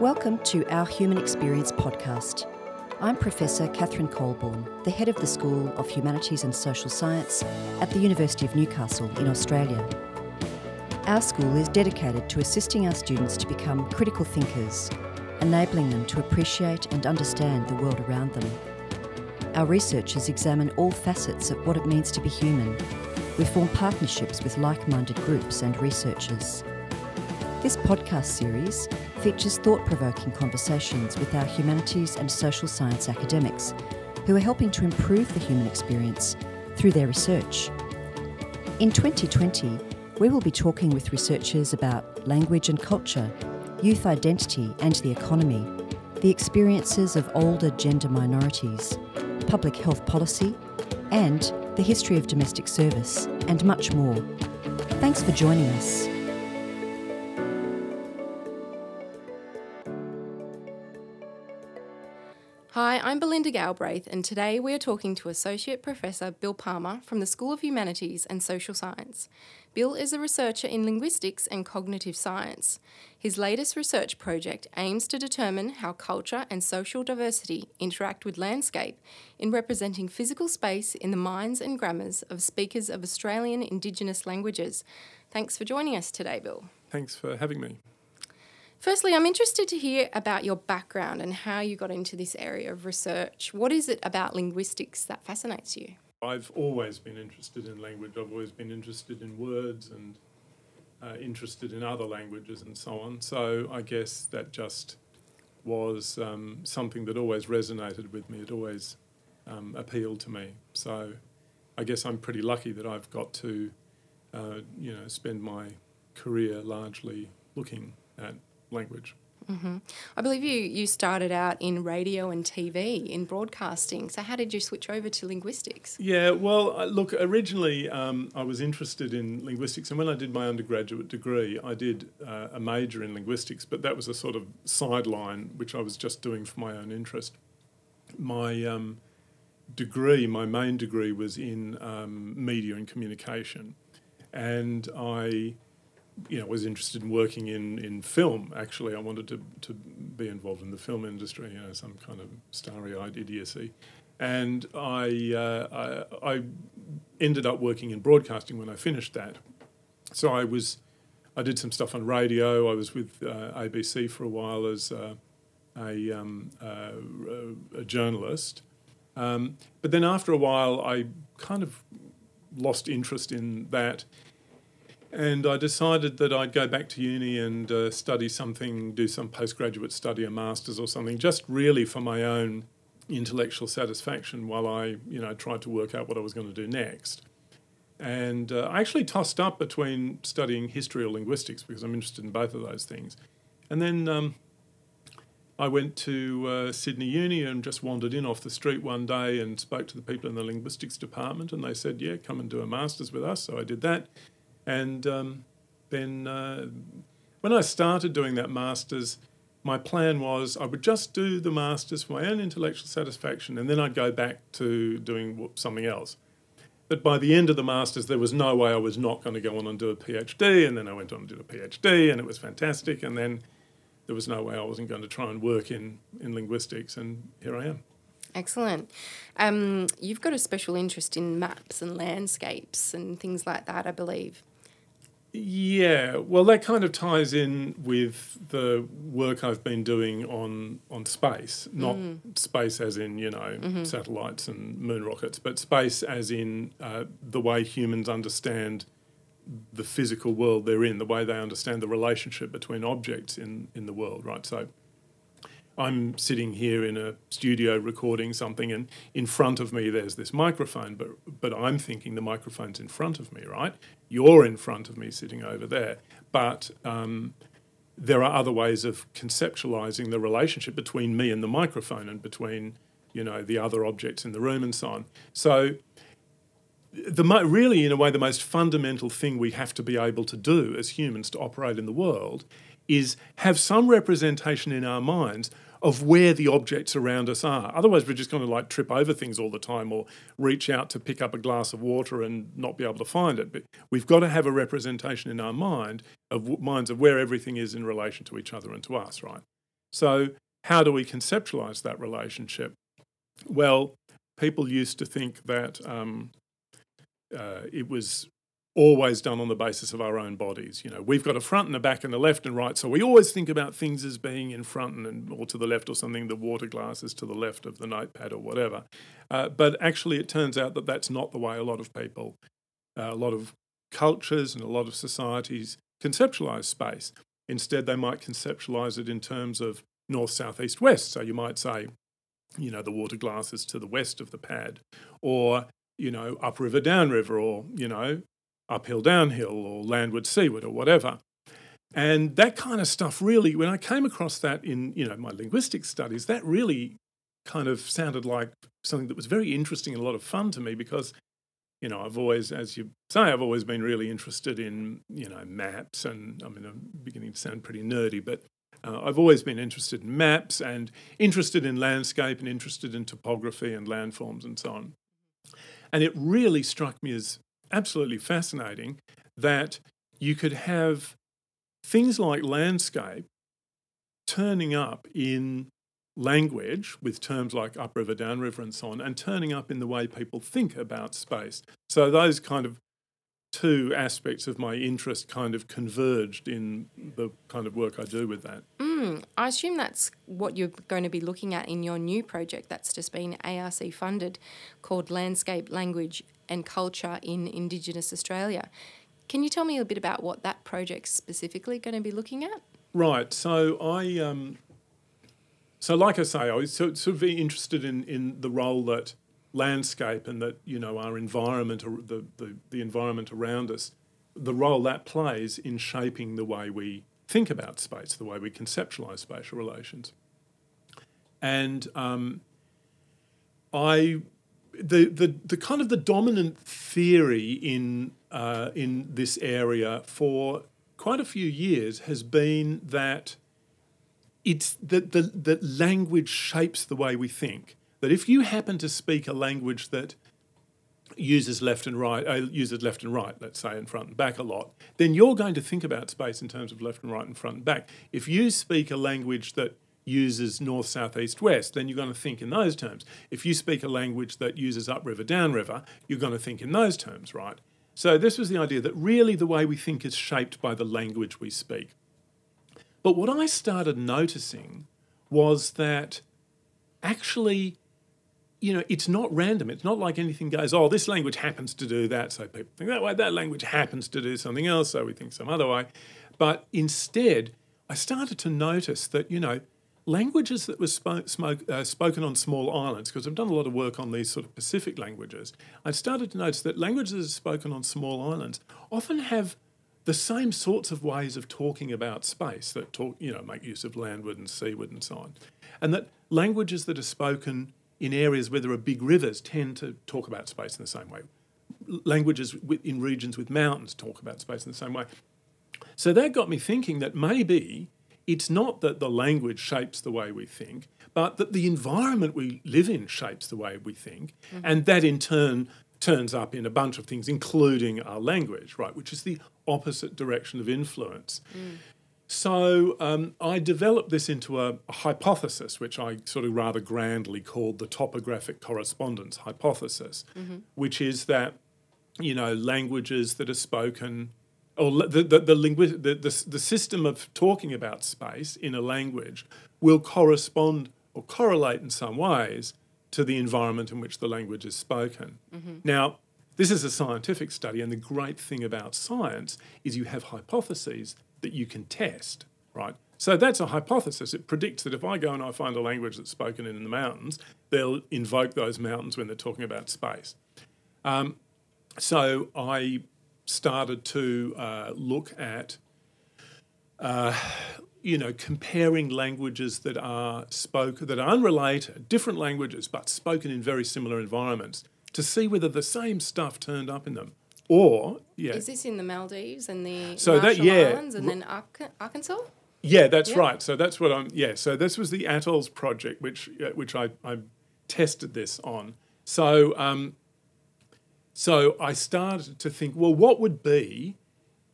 Welcome to our Human Experience podcast. I'm Professor Catherine Colborne, the head of the School of Humanities and Social Science at the University of Newcastle in Australia. Our school is dedicated to assisting our students to become critical thinkers, enabling them to appreciate and understand the world around them. Our researchers examine all facets of what it means to be human. We form partnerships with like-minded groups and researchers. This podcast series features thought-provoking conversations with our humanities and social science academics who are helping to improve the human experience through their research. In 2020, we will be talking with researchers about language and culture, youth identity and the economy, the experiences of older gender minorities, public health policy, and the history of domestic service, and much more. Thanks for joining us. Hi, I'm Belinda Galbraith, and today we are talking to Associate Professor Bill Palmer from the School of Humanities and Social Science. Bill is a researcher in linguistics and cognitive science. His latest research project aims to determine how culture and social diversity interact with landscape in representing physical space in the minds and grammars of speakers of Australian Indigenous languages. Thanks for joining us today, Bill. Thanks for having me. Firstly, I'm interested to hear about your background and how you got into this area of research. What is it about linguistics that fascinates you? I've always been interested in language. I've always been interested in words and interested in other languages and so on. So I guess that just was something that always resonated with me. It always appealed to me. So I guess I'm pretty lucky that I've got to, spend my career largely looking at language. Mm-hmm. I believe you started out in radio and TV, in broadcasting. So how did you switch over to linguistics? Yeah, well, look, originally I was interested in linguistics, and when I did my undergraduate degree, I did a major in linguistics, but that was a sort of sideline which I was just doing for my own interest. My main degree was in media and communication, and I was interested in working in film, actually. I wanted to be involved in the film industry, some kind of starry-eyed idiocy. And I ended up working in broadcasting when I finished that. So I did some stuff on radio. I was with ABC for a while as a journalist. But then after a while, I kind of lost interest in that. And I decided that I'd go back to uni and study something, do some postgraduate study, a master's or something, just really for my own intellectual satisfaction while I, tried to work out what I was going to do next. And I actually tossed up between studying history or linguistics because I'm interested in both of those things. And then I went to Sydney Uni and just wandered in off the street one day and spoke to the people in the linguistics department, and they said, yeah, come and do a master's with us. So I did that. And then when I started doing that master's, my plan was I would just do the master's for my own intellectual satisfaction, and then I'd go back to doing something else. But by the end of the master's, there was no way I was not going to go on and do a PhD, and then I went on and did a PhD, and it was fantastic, and then there was no way I wasn't going to try and work in linguistics, and here I am. Excellent. You've got a special interest in maps and landscapes and things like that, I believe. Yeah, well, that kind of ties in with the work I've been doing on space, not space as in, satellites and moon rockets, but space as in the way humans understand the physical world they're in, the way they understand the relationship between objects in the world, right? So I'm sitting here in a studio recording something, and in front of me there's this microphone, but I'm thinking the microphone's in front of me, right? You're in front of me sitting over there. But there are other ways of conceptualising the relationship between me and the microphone and between, the other objects in the room and so on. So really, in a way, the most fundamental thing we have to be able to do as humans to operate in the world is have some representation in our minds of where the objects around us are. Otherwise, we're just going to trip over things all the time or reach out to pick up a glass of water and not be able to find it. But we've got to have a representation in our minds of where everything is in relation to each other and to us, right? So how do we conceptualise that relationship? Well, people used to think that it was always done on the basis of our own bodies. You know, we've got a front and a back and a left and right, so we always think about things as being in front and or to the left or something, the water glass is to the left of the notepad or whatever. But actually it turns out that that's not the way a lot of people, a lot of cultures and a lot of societies conceptualise space. Instead, they might conceptualise it in terms of north, south, east, west. So you might say, you know, the water glass is to the west of the pad, or, you know, upriver, downriver, or, you know, uphill, downhill, or landward, seaward, or whatever. And that kind of stuff really, when I came across that in, you know, my linguistic studies, that really kind of sounded like something that was very interesting and a lot of fun to me because, you know, I've always, as you say, I've always been really interested in, you know, maps, and I mean, I'm beginning to sound pretty nerdy, but I've always been interested in maps and interested in landscape and interested in topography and landforms and so on. And it really struck me as absolutely fascinating that you could have things like landscape turning up in language with terms like upriver, downriver and so on, and turning up in the way people think about space. So those kind of two aspects of my interest kind of converged in the kind of work I do with that. I assume that's what you're going to be looking at in your new project that's just been ARC funded, called Landscape, Language and Culture in Indigenous Australia. Can you tell me a bit about what that project's specifically going to be looking at? Right, so I like I say, I was sort of interested in the role that landscape and that, you know, our environment, or the environment around us, the role that plays in shaping the way we think about space, the way we conceptualise spatial relations. And the kind of the dominant theory in this area for quite a few years has been that it's that language shapes the way we think. That if you happen to speak a language that uses left and right, let's say, and front and back a lot, then you're going to think about space in terms of left and right and front and back. If you speak a language that uses north, south, east, west, then you're going to think in those terms. If you speak a language that uses upriver, downriver, you're going to think in those terms, right? So this was the idea that really the way we think is shaped by the language we speak. But what I started noticing was that actually, you know, it's not random. It's not like anything goes, oh, this language happens to do that, so people think that way. That language happens to do something else, so we think some other way. But instead, I started to notice that, you know, languages that were spoken on small islands, because I've done a lot of work on these sort of Pacific languages, I started to notice that languages that are spoken on small islands often have the same sorts of ways of talking about space that make use of landward and seaward and so on. And that languages that are spoken in areas where there are big rivers tend to talk about space in the same way. Languages in regions with mountains talk about space in the same way. So that got me thinking that maybe it's not that the language shapes the way we think, but that the environment we live in shapes the way we think, and that in turn turns up in a bunch of things, including our language, right, which is the opposite direction of influence. So I developed this into a hypothesis, which I sort of rather grandly called the topographic correspondence hypothesis, which is that, you know, languages that are spoken, or the system of talking about space in a language will correspond or correlate in some ways to the environment in which the language is spoken. Now, this is a scientific study, and the great thing about science is you have hypotheses that you can test, right? So that's a hypothesis. It predicts that if I go and I find a language that's spoken in the mountains, they'll invoke those mountains when they're talking about space. So I started to look at, comparing languages that are spoken, that are unrelated, different languages, but spoken in very similar environments, to see whether the same stuff turned up in them. Or, yeah. Is this in the Maldives and the Marshall Islands and then Arkansas? Yeah, that's right. So that's what so this was the Atolls project, which I tested this on. So so I started to think, well, what would be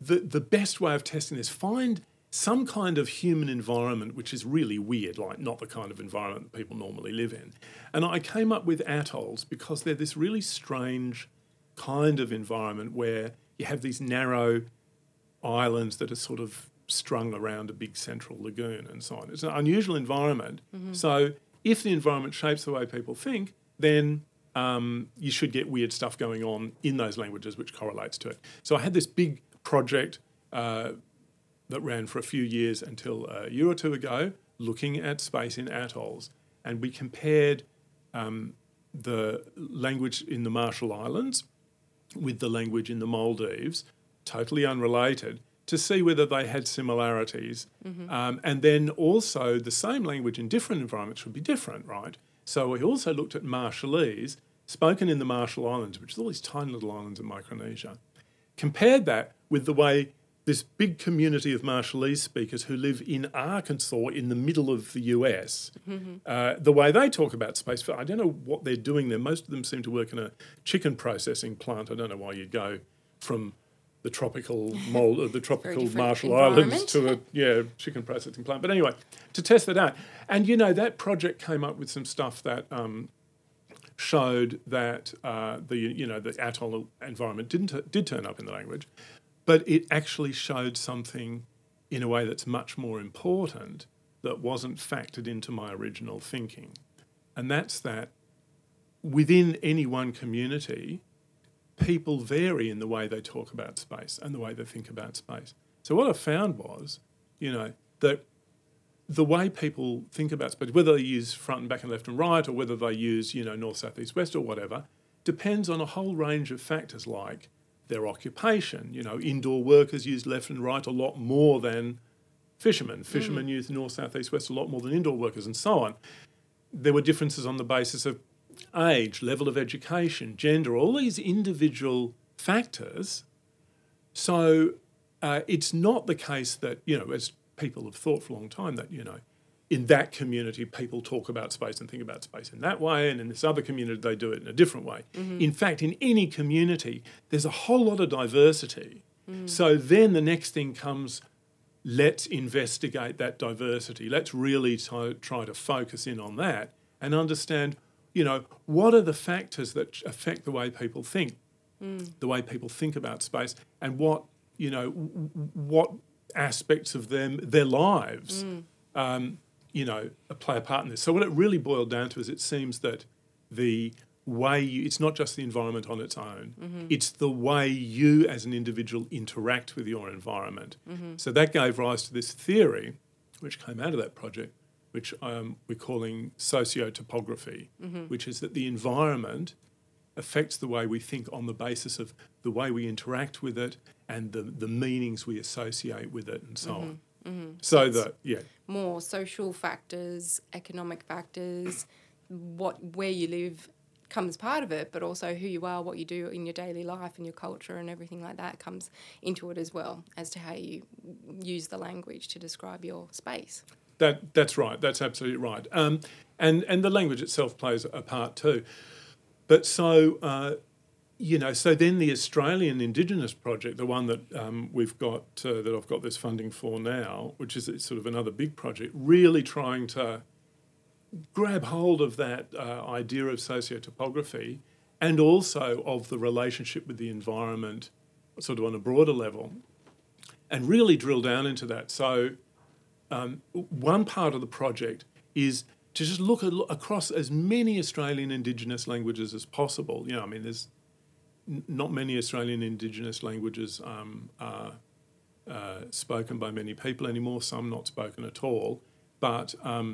the best way of testing this? Find some kind of human environment which is really weird, like not the kind of environment that people normally live in. And I came up with atolls because they're this really strange kind of environment where you have these narrow islands that are sort of strung around a big central lagoon and so on. It's an unusual environment. Mm-hmm. So if the environment shapes the way people think, then you should get weird stuff going on in those languages which correlates to it. So I had this big project that ran for a few years until a year or two ago, looking at space in atolls. And we compared the language in the Marshall Islands with the language in the Maldives, totally unrelated, to see whether they had similarities. Mm-hmm. And then also the same language in different environments would be different, right? So we also looked at Marshallese, spoken in the Marshall Islands, which is all these tiny little islands in Micronesia, compared that with the way this big community of Marshallese speakers who live in Arkansas in the middle of the US, mm-hmm. The way they talk about space. I don't know what they're doing there. Most of them seem to work in a chicken processing plant. I don't know why you'd go from the tropical Marshall Islands to a chicken processing plant. But anyway, to test that out. And, you know, that project came up with some stuff that showed that, the atoll environment did turn up in the language. But it actually showed something in a way that's much more important that wasn't factored into my original thinking. And that's that within any one community, people vary in the way they talk about space and the way they think about space. So what I found was, that the way people think about space, whether they use front and back and left and right or whether they use, north, south, east, west or whatever, depends on a whole range of factors like their occupation. Indoor workers use left and right a lot more than fishermen. Fishermen use north, south, east, west a lot more than indoor workers and so on. There were differences on the basis of age, level of education, gender, all these individual factors. So it's not the case that, as people have thought for a long time, that, in that community people talk about space and think about space in that way, and in this other community they do it in a different way. Mm-hmm. In fact, in any community there's a whole lot of diversity. Mm. So then the next thing comes, let's investigate that diversity. Let's really try to focus in on that and understand, what are the factors that affect the way people think, the way people think about space, and what aspects of their lives play a part in this. So what it really boiled down to is it seems that the way it's not just the environment on its own, mm-hmm. it's the way you as an individual interact with your environment. Mm-hmm. So that gave rise to this theory, which came out of that project, which we're calling socio-topography, mm-hmm. which is that the environment affects the way we think on the basis of the way we interact with it and the meanings we associate with it and so mm-hmm. on. Mm-hmm. So more social factors, economic factors, where you live comes part of it, but also who you are, what you do in your daily life and your culture and everything like that comes into it as well as to how you use the language to describe your space. That's right. That's absolutely right. And the language itself plays a part too. But so, so then the Australian Indigenous project, the one that that I've got this funding for now, which is sort of another big project, really trying to grab hold of that idea of socio-topography and also of the relationship with the environment sort of on a broader level and really drill down into that. So one part of the project is to just look across as many Australian Indigenous languages as possible. There's not many Australian Indigenous languages are spoken by many people anymore, some not spoken at all. But but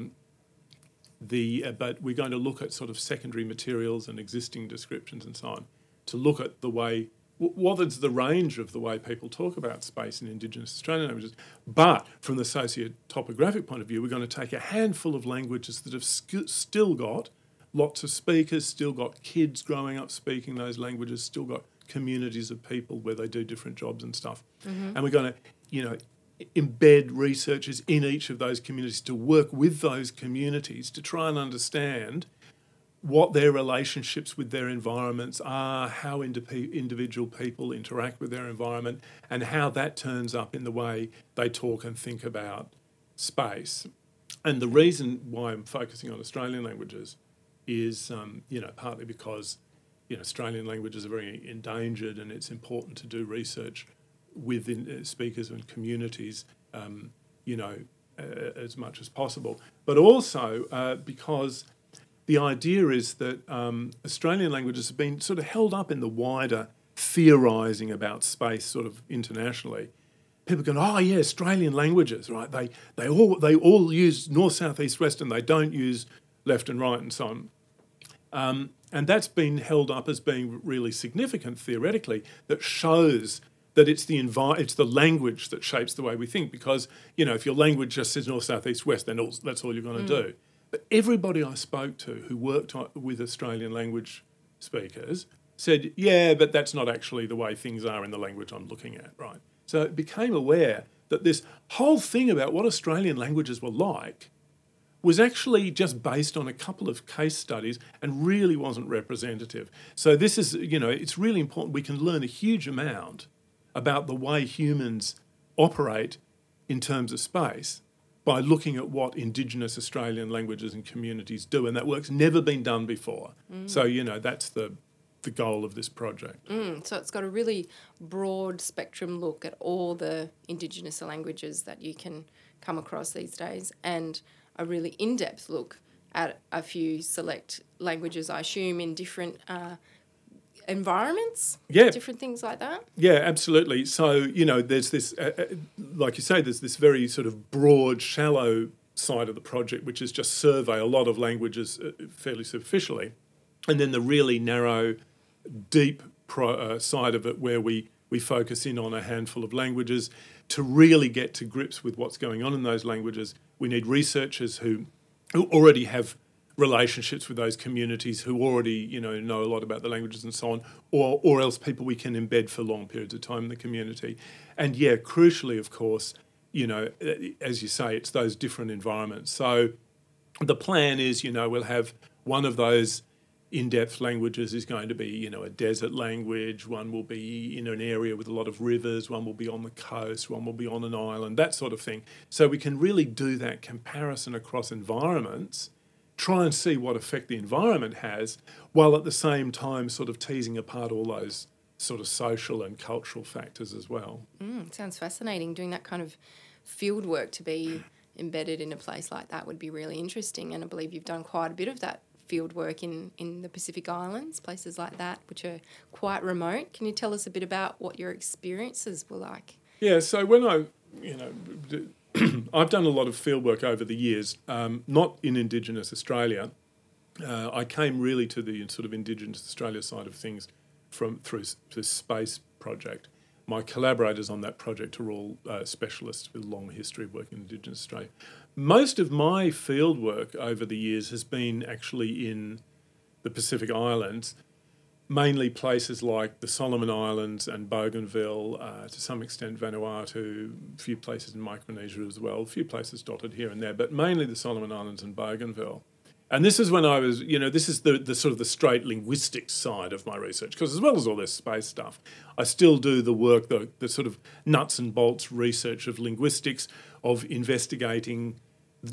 we're going to look at sort of secondary materials and existing descriptions and so on to look at the way, what is the range of the way people talk about space in Indigenous Australian languages. But from the socio-topographic point of view, we're going to take a handful of languages that have still got lots of speakers, still got kids growing up speaking those languages, still got communities of people where they do different jobs and stuff. Mm-hmm. And we're going to, embed researchers in each of those communities to work with those communities to try and understand what their relationships with their environments are, how individual people interact with their environment, and how that turns up in the way they talk and think about space. And the reason why I'm focusing on Australian languages is, partly because, Australian languages are very endangered, and it's important to do research within speakers and communities, as much as possible. But also because the idea is that Australian languages have been sort of held up in the wider theorising about space sort of internationally. People go, oh yeah, Australian languages, right? They all use north, south, east, west, and they don't use left and right and so on. And that's been held up as being really significant theoretically, that shows that it's the language that shapes the way we think, because, if your language just says north, south, east, west, then that's all you're going to do. But everybody I spoke to who worked with Australian language speakers said, yeah, but that's not actually the way things are in the language I'm looking at, right? So it became aware that this whole thing about what Australian languages were like was actually just based on a couple of case studies and really wasn't representative. So this is, it's really important. We can learn a huge amount about the way humans operate in terms of space by looking at what Indigenous Australian languages and communities do, and that work's never been done before. So, that's the goal of this project. So it's got a really broad spectrum look at all the Indigenous languages that you can come across these days, and a really in-depth look at a few select languages, I assume, in different environments, different things like that. Yeah, absolutely. So, there's this, like you say, there's this very sort of broad, shallow side of the project, which is just survey a lot of languages fairly superficially. And then the really narrow, deep side of it, where we focus in on a handful of languages. To really get to grips with what's going on in those languages, we need researchers who already have relationships with those communities, who already know a lot about the languages and so on, or else people we can embed for long periods of time in the community. And yeah, crucially, of course, as you say, it's those different environments. So the plan is, we'll have one of those in-depth languages is going to be, a desert language, one will be in an area with a lot of rivers, one will be on the coast, one will be on an island, that sort of thing. So we can really do that comparison across environments, try and see what effect the environment has, while at the same time sort of teasing apart all those sort of social and cultural factors as well. Sounds fascinating. Doing that kind of field work to be embedded in a place like that would be really interesting, and I believe you've done quite a bit of that field work in the Pacific Islands, places like that, which are quite remote. Can you tell us a bit about what your experiences were like? Yeah, so when I've done a lot of field work over the years, not in Indigenous Australia. I came really to the sort of Indigenous Australia side of things through the space project. My collaborators on that project are all specialists with a long history of working in Indigenous Australia. Most of my field work over the years has been actually in the Pacific Islands, mainly places like the Solomon Islands and Bougainville, to some extent Vanuatu, a few places in Micronesia as well, a few places dotted here and there, but mainly the Solomon Islands and Bougainville. And this is when I was, this is the sort of the straight linguistic side of my research, because as well as all this space stuff, I still do the work, the sort of nuts and bolts research of linguistics, of investigating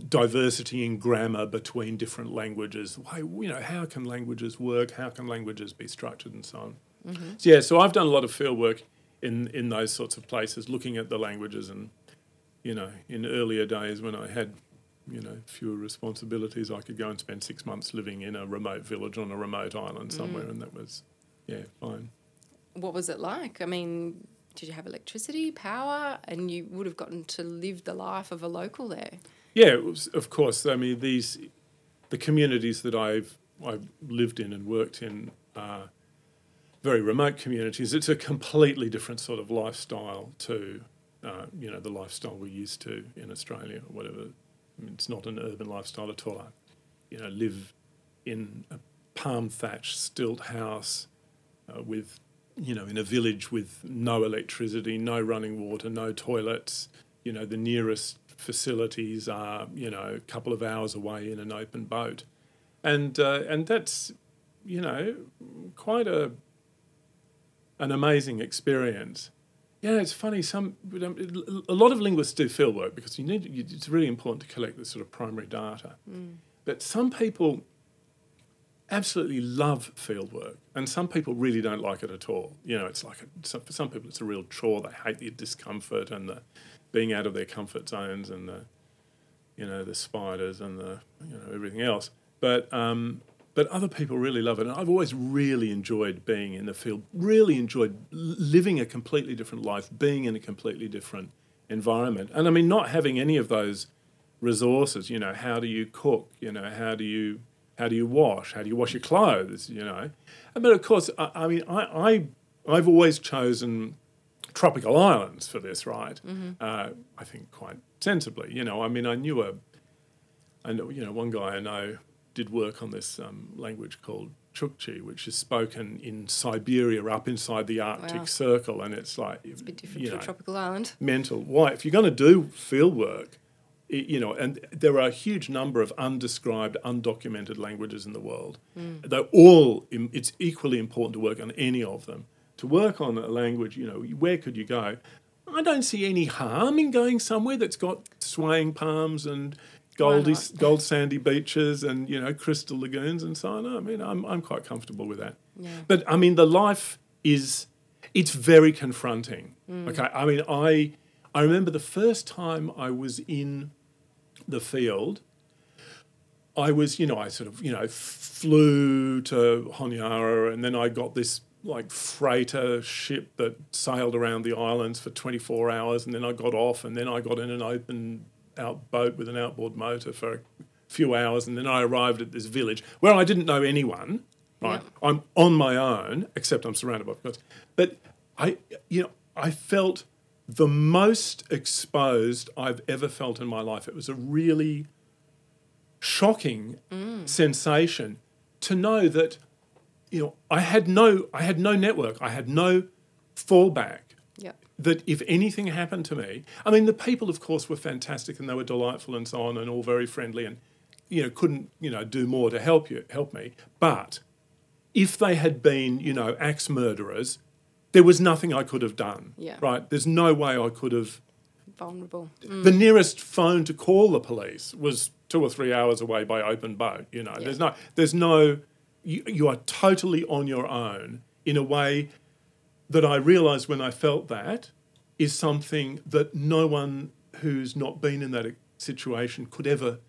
diversity in grammar between different languages. Why, how can languages work? How can languages be structured and so on? Mm-hmm. So I've done a lot of field work in those sorts of places, looking at the languages and, in earlier days when I had fewer responsibilities, I could go and spend 6 months living in a remote village on a remote island somewhere, and that was, fine. What was it like? I mean, did you have electricity, power, and you would have gotten to live the life of a local there? Yeah, it was, of course. I mean, the communities that I've lived in and worked in are very remote communities. It's a completely different sort of lifestyle to, the lifestyle we're used to in Australia or whatever. I mean, it's not an urban lifestyle at all. I, live in a palm-thatched stilt house with, in a village with no electricity, no running water, no toilets. The nearest facilities are, a couple of hours away in an open boat. And that's, you know, quite an amazing experience. Yeah, it's funny. A lot of linguists do field work because it's really important to collect this sort of primary data. Mm. But some people absolutely love field work, and some people really don't like it at all. You know, it's like for some people it's a real chore. They hate the discomfort and the being out of their comfort zones and the, you know, the spiders and the, you know, everything else. But other people really love it, and I've always really enjoyed being in the field, really enjoyed living a completely different life, being in a completely different environment. And I mean, not having any of those resources, you know, how do you cook, you know, how do you wash your clothes, you know. But of course, I've always chosen tropical islands for this, right? Mm-hmm. I think quite sensibly, you know. I mean, one guy I know did work on this language called Chukchi, which is spoken in Siberia, up inside the Arctic Circle, and it's like... It's a bit different to a tropical island. Mental. Why? If you're going to do field work, you know, and there are a huge number of undescribed, undocumented languages in the world. Mm. They're all... It's equally important to work on any of them. To work on a language, you know, where could you go? I don't see any harm in going somewhere that's got swaying palms and... gold sandy beaches and, you know, crystal lagoons and so on. I mean, I'm quite comfortable with that. Yeah. But, I mean, the life it's very confronting. Mm. Okay, I mean, I remember the first time I was in the field, I was, you know, I sort of, you know, flew to Honiara, and then I got this, like, freighter ship that sailed around the islands for 24 hours, and then I got off, and then I got in an open... boat with an outboard motor for a few hours, and then I arrived at this village where I didn't know anyone, right? Yeah. I'm on my own, except I'm surrounded by people. But I felt the most exposed I've ever felt in my life. It was a really shocking sensation to know that, you know, I had no network, I had no fallback. That if anything happened to me, I mean, the people, of course, were fantastic, and they were delightful and so on, and all very friendly, and, you know, couldn't, you know, do more to help me. But if they had been, you know, axe murderers, there was nothing I could have done, right? There's no way I could have... Vulnerable. Mm. The nearest phone to call the police was 2 or 3 hours away by open boat, you know. Yeah. There's no... You are totally on your own in a way... that I realised when I felt that is something that no one who's not been in that situation could ever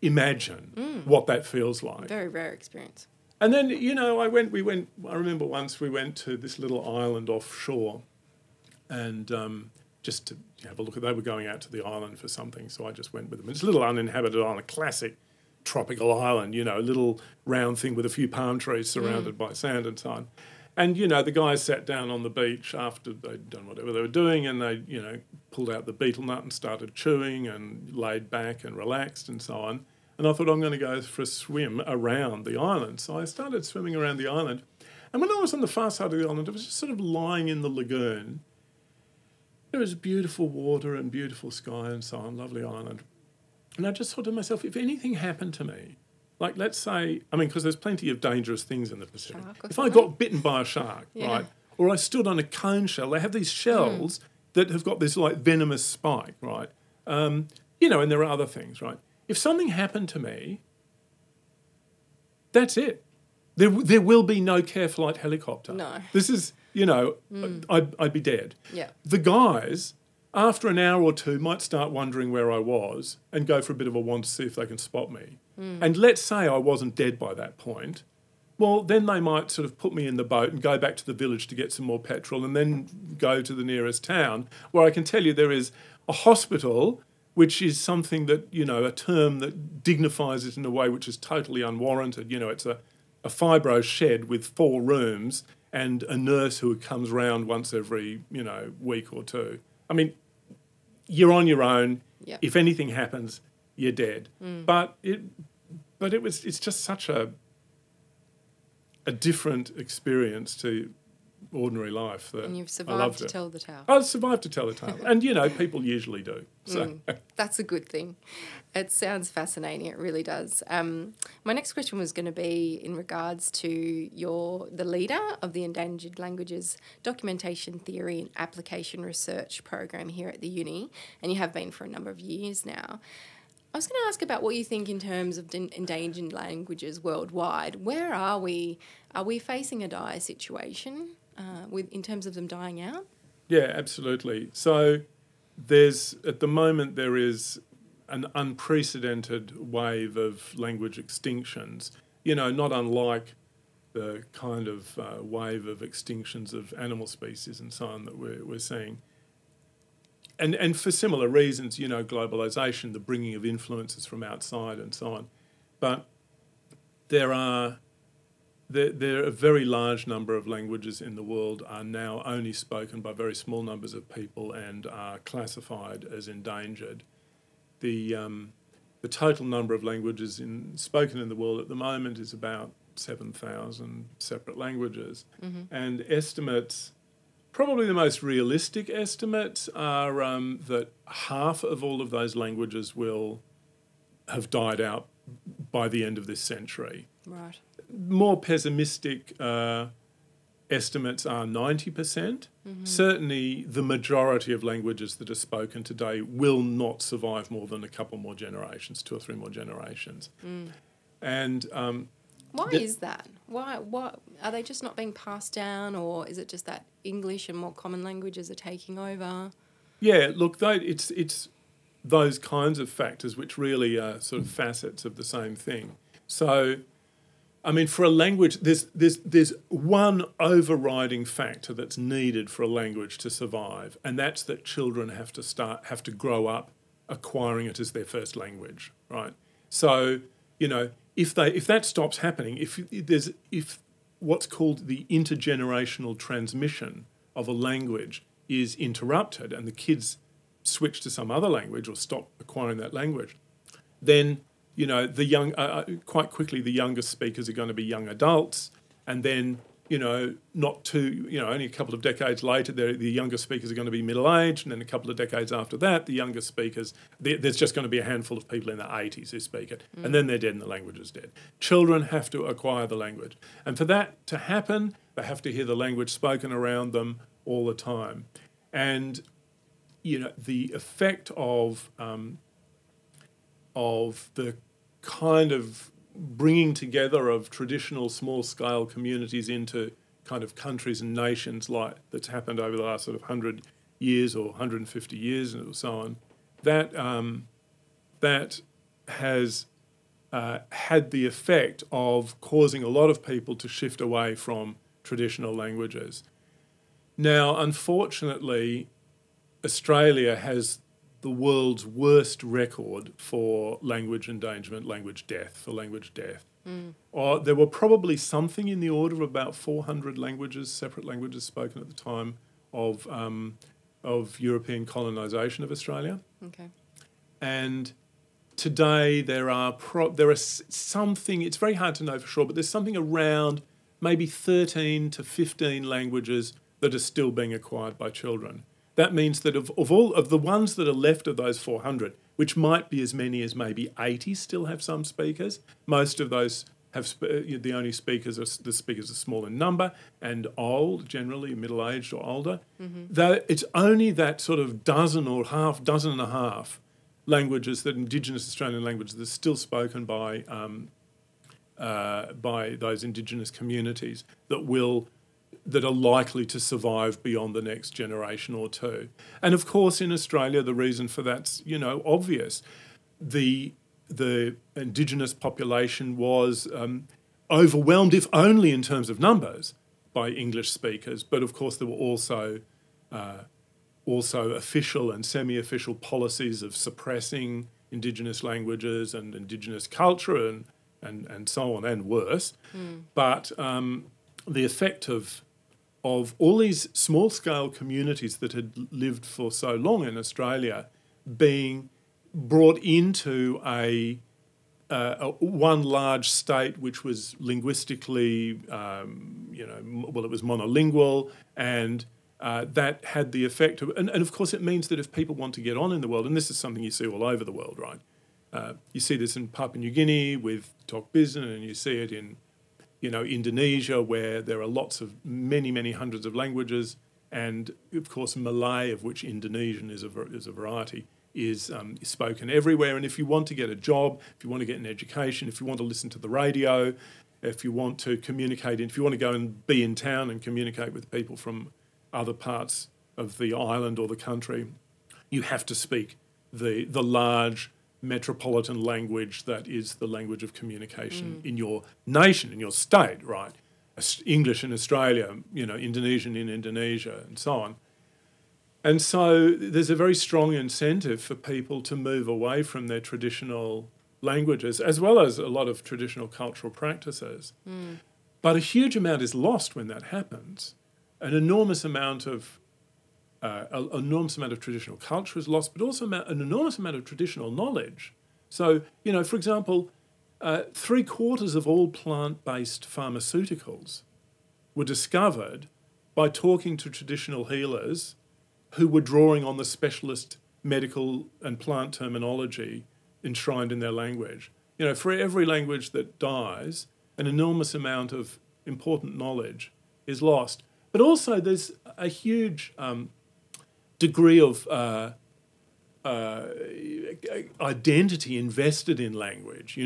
imagine what that feels like. Very rare experience. And then, you know, I remember once we went to this little island offshore, and just to have a look at, they were going out to the island for something, so I just went with them. It's a little uninhabited island, classic tropical island, you know, a little round thing with a few palm trees surrounded by sand and so on. And, you know, the guys sat down on the beach after they'd done whatever they were doing, and they, you know, pulled out the betel nut and started chewing and laid back and relaxed and so on. And I thought, I'm going to go for a swim around the island. So I started swimming around the island. And when I was on the far side of the island, I was just sort of lying in the lagoon. There was beautiful water and beautiful sky and so on, lovely island. And I just thought to myself, if anything happened to me, like, let's say, I mean, because there's plenty of dangerous things in the Pacific. If I got bitten by a shark, right, or I stood on a cone shell, they have these shells that have got this, like, venomous spike, right? You know, and there are other things, right? If something happened to me, that's it. There will be no care flight helicopter. No. This is, you know, I'd be dead. Yeah. The guys... after an hour or two, might start wondering where I was and go for a bit of a wander to see if they can spot me. Mm. And let's say I wasn't dead by that point. Well, then they might sort of put me in the boat and go back to the village to get some more petrol, and then go to the nearest town, where I can tell you there is a hospital, which is something that, you know, a term that dignifies it in a way which is totally unwarranted. You know, it's a fibro shed with 4 rooms and a nurse who comes round once every, you know, week or two. I mean... you're on your own. Yep. If anything happens, you're dead. Mm. But it's just such a different experience to ordinary life. That and you've survived to tell the tale. I've survived to tell the tale. And, you know, people usually do. So that's a good thing. It sounds fascinating. It really does. My next question was going to be in regards to the leader of the Endangered Languages Documentation Theory and Application Research Program here at the uni, and you have been for a number of years now. I was going to ask about what you think in terms of endangered languages worldwide. Where are we? Are we facing a dire situation in terms of them dying out? Yeah, absolutely. So there is an unprecedented wave of language extinctions, you know, not unlike the kind of wave of extinctions of animal species and so on that we're seeing. And for similar reasons, you know, globalisation, the bringing of influences from outside and so on. But there are a very large number of languages in the world are now only spoken by very small numbers of people and are classified as endangered. The total number of languages spoken in the world at the moment is about 7,000 separate languages. Mm-hmm. And estimates... Probably the most realistic estimates are that half of all of those languages will have died out by the end of this century. Right. More pessimistic estimates are 90%. Mm-hmm. Certainly the majority of languages that are spoken today will not survive more than two or three more generations. Mm. And... Why is that? Why are they just not being passed down, or is it just that English and more common languages are taking over? Yeah, look, it's those kinds of factors which really are sort of facets of the same thing. So, I mean, for a language, there's one overriding factor that's needed for a language to survive, and that's that children have to grow up acquiring it as their first language, right? So, you know. If that stops happening, if what's called the intergenerational transmission of a language is interrupted and the kids switch to some other language or stop acquiring that language, then, you know, quite quickly the youngest speakers are going to be young adults, and then, you know, only a couple of decades later the younger speakers are going to be middle-aged, and then a couple of decades after that the younger speakers, there's just going to be a handful of people in their 80s who speak it, and then they're dead and the language is dead. Children have to acquire the language. And for that to happen, they have to hear the language spoken around them all the time. And, you know, the effect of the kind of bringing together of traditional small-scale communities into kind of countries and nations like that's happened over the last sort of 100 years or 150 years and so on, that has had the effect of causing a lot of people to shift away from traditional languages. Now, unfortunately, Australia has the world's worst record for language endangerment, language death. Mm. Or there were probably something in the order of about 400 languages, separate languages spoken at the time of European colonisation of Australia. Okay. And today there are something, it's very hard to know for sure, but there's something around maybe 13 to 15 languages that are still being acquired by children. That means that of all of the ones that are left of those 400, which might be as many as maybe 80 still have some speakers, most of those the speakers are small in number and old, generally middle-aged or older. Mm-hmm. Though it's only that sort of dozen or half, dozen and a half languages, that Indigenous Australian languages that are still spoken by those Indigenous communities that are likely to survive beyond the next generation or two. And, of course, in Australia, the reason for that's, you know, obvious. The Indigenous population was overwhelmed, if only in terms of numbers, by English speakers. But, of course, there were also official and semi-official policies of suppressing Indigenous languages and Indigenous culture and so on, and worse. Mm. But... the effect of all these small-scale communities that had lived for so long in Australia being brought into a one large state which was linguistically, well, it was monolingual, and that had the effect of... And of course, it means that if people want to get on in the world, and this is something you see all over the world, right? You see this in Papua New Guinea with Tok Pisin, and you see it in, Indonesia, where there are lots of many hundreds of languages, and, of course, Malay, of which Indonesian is a variety, is spoken everywhere. And if you want to get a job, if you want to get an education, if you want to listen to the radio, if you want to communicate, if you want to go and be in town and communicate with people from other parts of the island or the country, you have to speak the large metropolitan language that is the language of communication in your nation, in your state, right? English in Australia, Indonesian in Indonesia, and so on. And so there's a very strong incentive for people to move away from their traditional languages, as well as a lot of traditional cultural practices. Mm. But a huge amount is lost when that happens. An enormous amount of traditional culture is lost, but also an enormous amount of traditional knowledge. So, for example, 3/4 of all plant-based pharmaceuticals were discovered by talking to traditional healers who were drawing on the specialist medical and plant terminology enshrined in their language. For every language that dies, an enormous amount of important knowledge is lost. But also there's a huge degree of identity invested in language.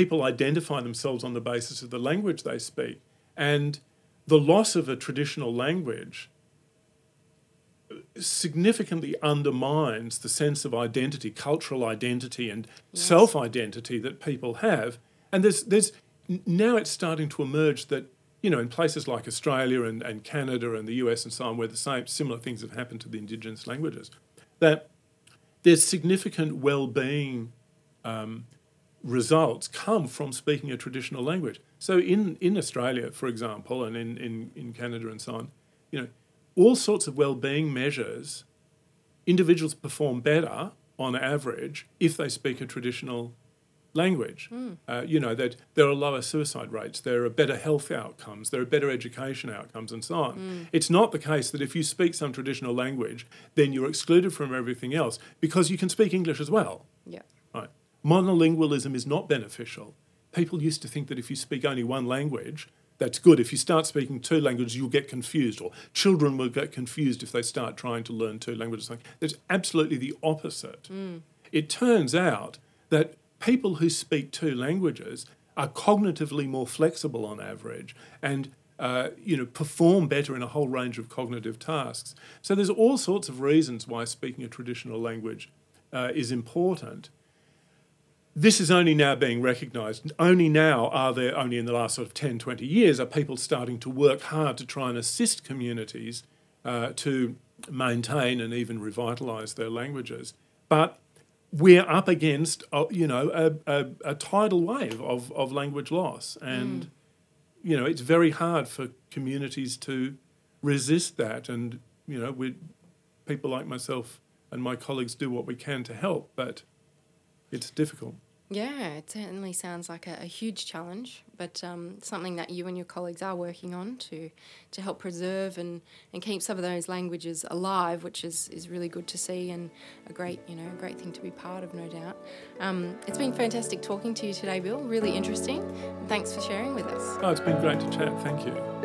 People identify themselves on the basis of the language they speak. And the loss of a traditional language significantly undermines the sense of identity, cultural identity and self-identity that people have. And there's now it's starting to emerge that, in places like Australia and Canada and the US and so on, where the similar things have happened to the Indigenous languages, that there's significant well-being results come from speaking a traditional language. So in Australia, for example, and in Canada and so on, all sorts of well-being measures, individuals perform better on average if they speak a traditional language. That there are lower suicide rates, there are better health outcomes, there are better education outcomes and so on. It's not the case that if you speak some traditional language, then you're excluded from everything else because you can speak English as well. Yeah. Right. Monolingualism is not beneficial. People used to think that if you speak only one language, that's good. If you start speaking two languages, you'll get confused, or children will get confused if they start trying to learn two languages. That's absolutely the opposite. It turns out that people who speak two languages are cognitively more flexible on average and, perform better in a whole range of cognitive tasks. So there's all sorts of reasons why speaking a traditional language is important. This is only now being recognised. Only in the last 10, 20 years are people starting to work hard to try and assist communities to maintain and even revitalise their languages. But we're up against, a tidal wave of language loss. And, it's very hard for communities to resist that. And, people like myself and my colleagues do what we can to help, but it's difficult. Yeah, it certainly sounds like a huge challenge, but something that you and your colleagues are working on to help preserve and keep some of those languages alive, which is really good to see and a great thing to be part of, no doubt. It's been fantastic talking to you today, Bill. Really interesting. Thanks for sharing with us. Oh, it's been great to chat. Thank you.